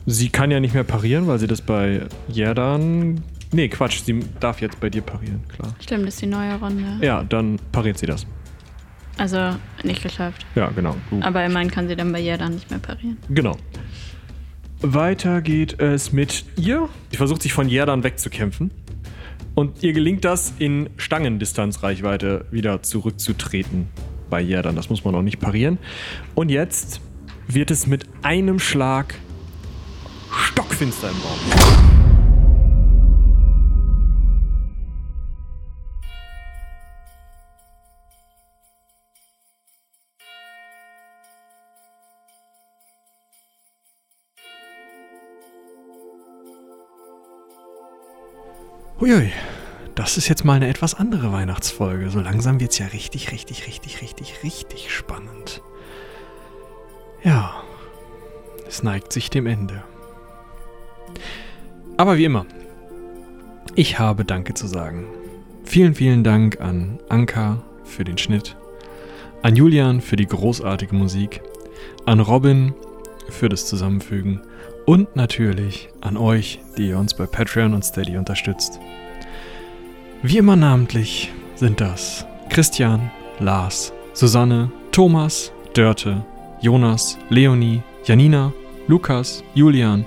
Sie kann ja nicht mehr parieren, weil sie das bei Jerdan... Nee, Quatsch, sie darf jetzt bei dir parieren, klar. Stimmt, das ist die neue Runde. Ja, dann pariert sie das. Also nicht geschafft. Ja, genau. Aber immerhin kann sie dann bei Jerdan nicht mehr parieren. Genau. Weiter geht es mit ihr. Sie versucht sich von Jerdan wegzukämpfen. Und ihr gelingt das, in Stangendistanzreichweite wieder zurückzutreten bei Jerdan. Das muss man noch nicht parieren. Und jetzt wird es mit einem Schlag stockfinster im Raum. Uiui, das ist jetzt mal eine etwas andere Weihnachtsfolge. So langsam wird's ja richtig spannend. Ja, es neigt sich dem Ende. Aber wie immer, ich habe Danke zu sagen. Vielen, vielen Dank an Anka für den Schnitt, an Julian für die großartige Musik, an Robin für das Zusammenfügen und natürlich an euch, die ihr uns bei Patreon und Steady unterstützt. Wie immer namentlich sind das Christian, Lars, Susanne, Thomas, Dörte, Jonas, Leonie, Janina, Lukas, Julian,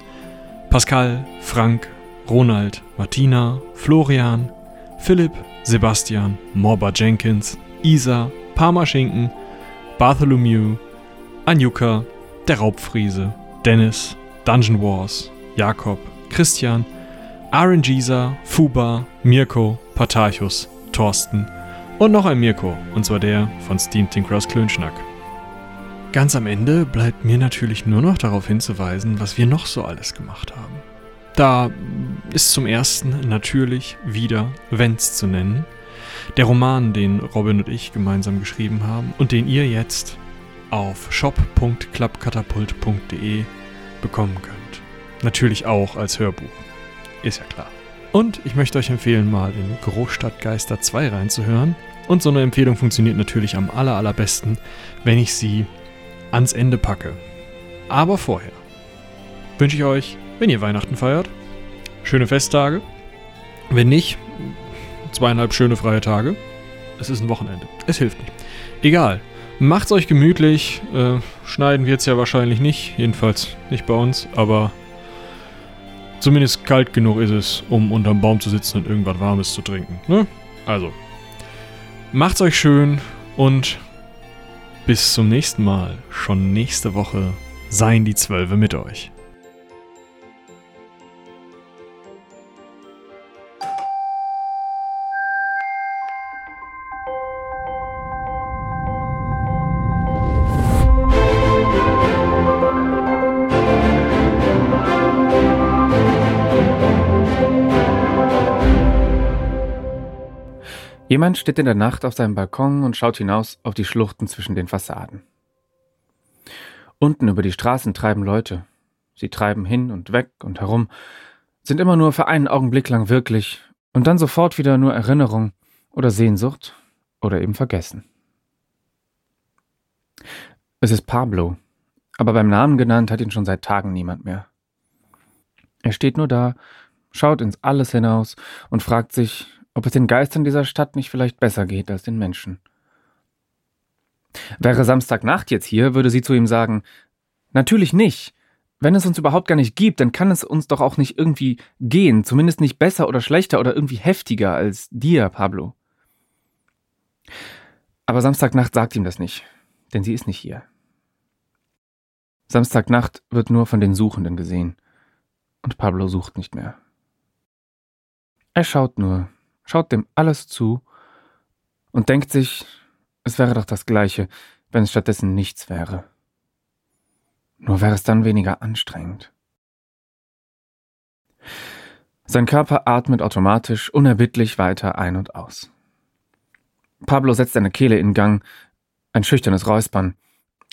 Pascal, Frank, Ronald, Martina, Florian, Philipp, Sebastian, Morba Jenkins, Isa, Parmaschinken, Bartholomew, Anjuka, der Raubfriese, Dennis, Dungeon Wars, Jakob, Christian, RNGisa, Fuba, Mirko, Patarchus, Thorsten und noch ein Mirko, und zwar der von Steam Tinkerers Klönschnack. Ganz am Ende bleibt mir natürlich nur noch darauf hinzuweisen, was wir noch so alles gemacht haben. Da ist zum ersten natürlich wieder Vents zu nennen, der Roman, den Robin und ich gemeinsam geschrieben haben und den ihr jetzt auf shop.klappkatapult.de bekommen könnt. Natürlich auch als Hörbuch. Ist ja klar. Und ich möchte euch empfehlen, mal in Großstadtgeister 2 reinzuhören. Und so eine Empfehlung funktioniert natürlich am allerbesten, wenn ich sie ans Ende packe. Aber vorher wünsche ich euch, wenn ihr Weihnachten feiert, schöne Festtage. Wenn nicht, 2,5 schöne freie Tage. Es ist ein Wochenende. Es hilft nicht. Egal. Macht's euch gemütlich, schneiden wird's ja wahrscheinlich nicht, jedenfalls nicht bei uns, aber zumindest kalt genug ist es, um unterm Baum zu sitzen und irgendwas Warmes zu trinken, ne? Also, macht's euch schön und bis zum nächsten Mal. Schon nächste Woche seien die 12 mit euch. Jemand steht in der Nacht auf seinem Balkon und schaut hinaus auf die Schluchten zwischen den Fassaden. Unten über die Straßen treiben Leute. Sie treiben hin und weg und herum, sind immer nur für einen Augenblick lang wirklich und dann sofort wieder nur Erinnerung oder Sehnsucht oder eben Vergessen. Es ist Pablo, aber beim Namen genannt hat ihn schon seit Tagen niemand mehr. Er steht nur da, schaut ins Alles hinaus und fragt sich, ob es den Geistern dieser Stadt nicht vielleicht besser geht als den Menschen. Wäre Samstagnacht jetzt hier, würde sie zu ihm sagen, natürlich nicht. Wenn es uns überhaupt gar nicht gibt, dann kann es uns doch auch nicht irgendwie gehen, zumindest nicht besser oder schlechter oder irgendwie heftiger als dir, Pablo. Aber Samstagnacht sagt ihm das nicht, denn sie ist nicht hier. Samstagnacht wird nur von den Suchenden gesehen und Pablo sucht nicht mehr. Er schaut nur, schaut dem alles zu und denkt sich, es wäre doch das Gleiche, wenn es stattdessen nichts wäre. Nur wäre es dann weniger anstrengend. Sein Körper atmet automatisch, unerbittlich weiter ein und aus. Pablo setzt eine Kehle in Gang, ein schüchternes Räuspern.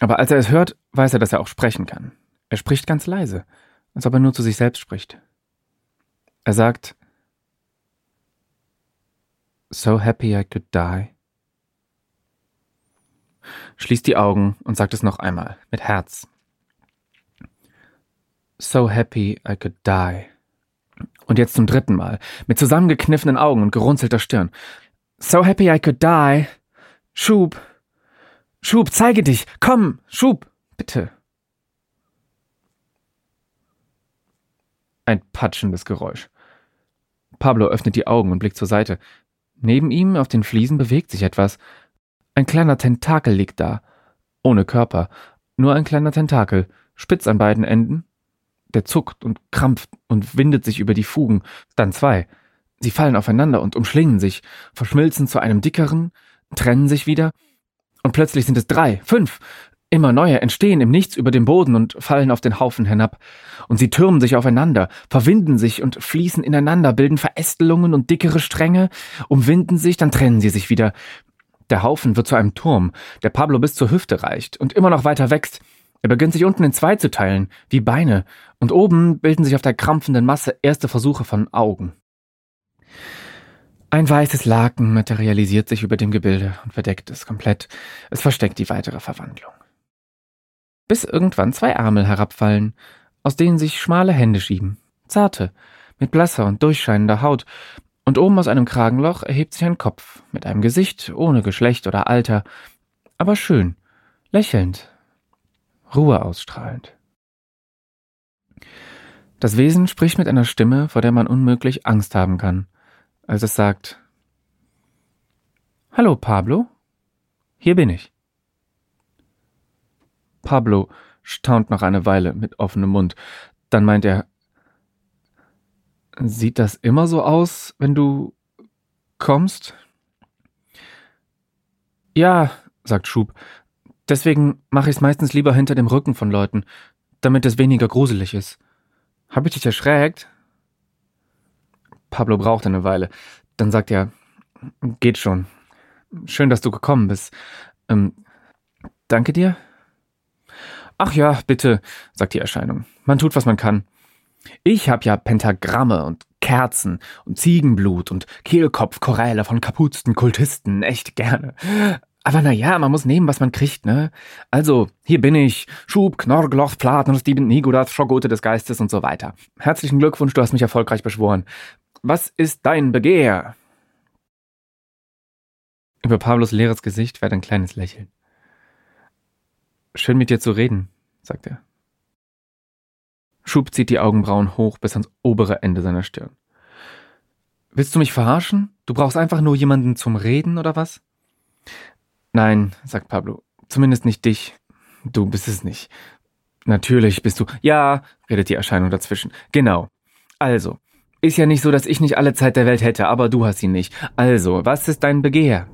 Aber als er es hört, weiß er, dass er auch sprechen kann. Er spricht ganz leise, als ob er nur zu sich selbst spricht. Er sagt, "So happy I could die." Schließt die Augen und sagt es noch einmal, mit Herz. So happy I could die. Und jetzt zum dritten Mal, mit zusammengekniffenen Augen und gerunzelter Stirn. So happy I could die. Schub. Schub, zeige dich. Komm, Schub, bitte. Ein patschendes Geräusch. Pablo öffnet die Augen und blickt zur Seite. Neben ihm auf den Fliesen bewegt sich etwas. Ein kleiner Tentakel liegt da. Ohne Körper. Nur ein kleiner Tentakel. Spitz an beiden Enden. Der zuckt und krampft und windet sich über die Fugen. Dann zwei. Sie fallen aufeinander und umschlingen sich, verschmilzen zu einem dickeren, trennen sich wieder. Und plötzlich sind es 3, 5. Immer neue entstehen im Nichts über dem Boden und fallen auf den Haufen hinab. Und sie türmen sich aufeinander, verwinden sich und fließen ineinander, bilden Verästelungen und dickere Stränge, umwinden sich, dann trennen sie sich wieder. Der Haufen wird zu einem Turm, der Pablo bis zur Hüfte reicht und immer noch weiter wächst. Er beginnt sich unten in 2 zu teilen, wie Beine, und oben bilden sich auf der krampfenden Masse erste Versuche von Augen. Ein weißes Laken materialisiert sich über dem Gebilde und verdeckt es komplett. Es versteckt die weitere Verwandlung. Bis irgendwann 2 Ärmel herabfallen, aus denen sich schmale Hände schieben, zarte, mit blasser und durchscheinender Haut, und oben aus einem Kragenloch erhebt sich ein Kopf, mit einem Gesicht ohne Geschlecht oder Alter, aber schön, lächelnd, Ruhe ausstrahlend. Das Wesen spricht mit einer Stimme, vor der man unmöglich Angst haben kann, als es sagt, »Hallo, Pablo, hier bin ich.« Pablo staunt noch eine Weile mit offenem Mund. Dann meint er, »Sieht das immer so aus, wenn du kommst?« »Ja«, sagt Schub, deswegen mache ich es meistens lieber hinter dem Rücken von Leuten, damit es weniger gruselig ist. Hab ich dich erschreckt? Pablo braucht eine Weile. Dann sagt er, geht schon. Schön, dass du gekommen bist. Danke dir? Ach ja, bitte, sagt die Erscheinung. Man tut, was man kann. Ich hab ja Pentagramme und Kerzen und Ziegenblut und Kehlkopfchoräle von kaputzten Kultisten echt gerne. Aber naja, man muss nehmen, was man kriegt, ne? Also, hier bin ich. Schub, Knorgloch, Pladen, Niguras, Schogote des Geistes und so weiter. Herzlichen Glückwunsch, du hast mich erfolgreich beschworen. Was ist dein Begehr? Über Pablos leeres Gesicht fährt ein kleines Lächeln. Schön mit dir zu reden, sagt er. Schub zieht die Augenbrauen hoch bis ans obere Ende seiner Stirn. Willst du mich verarschen? Du brauchst einfach nur jemanden zum Reden, oder was? Nein, sagt Pablo, zumindest nicht dich. Du bist es nicht. Natürlich bist du... Ja, redet die Erscheinung dazwischen. Genau. Also, ist ja nicht so, dass ich nicht alle Zeit der Welt hätte, aber du hast sie nicht. Also, was ist dein Begehr?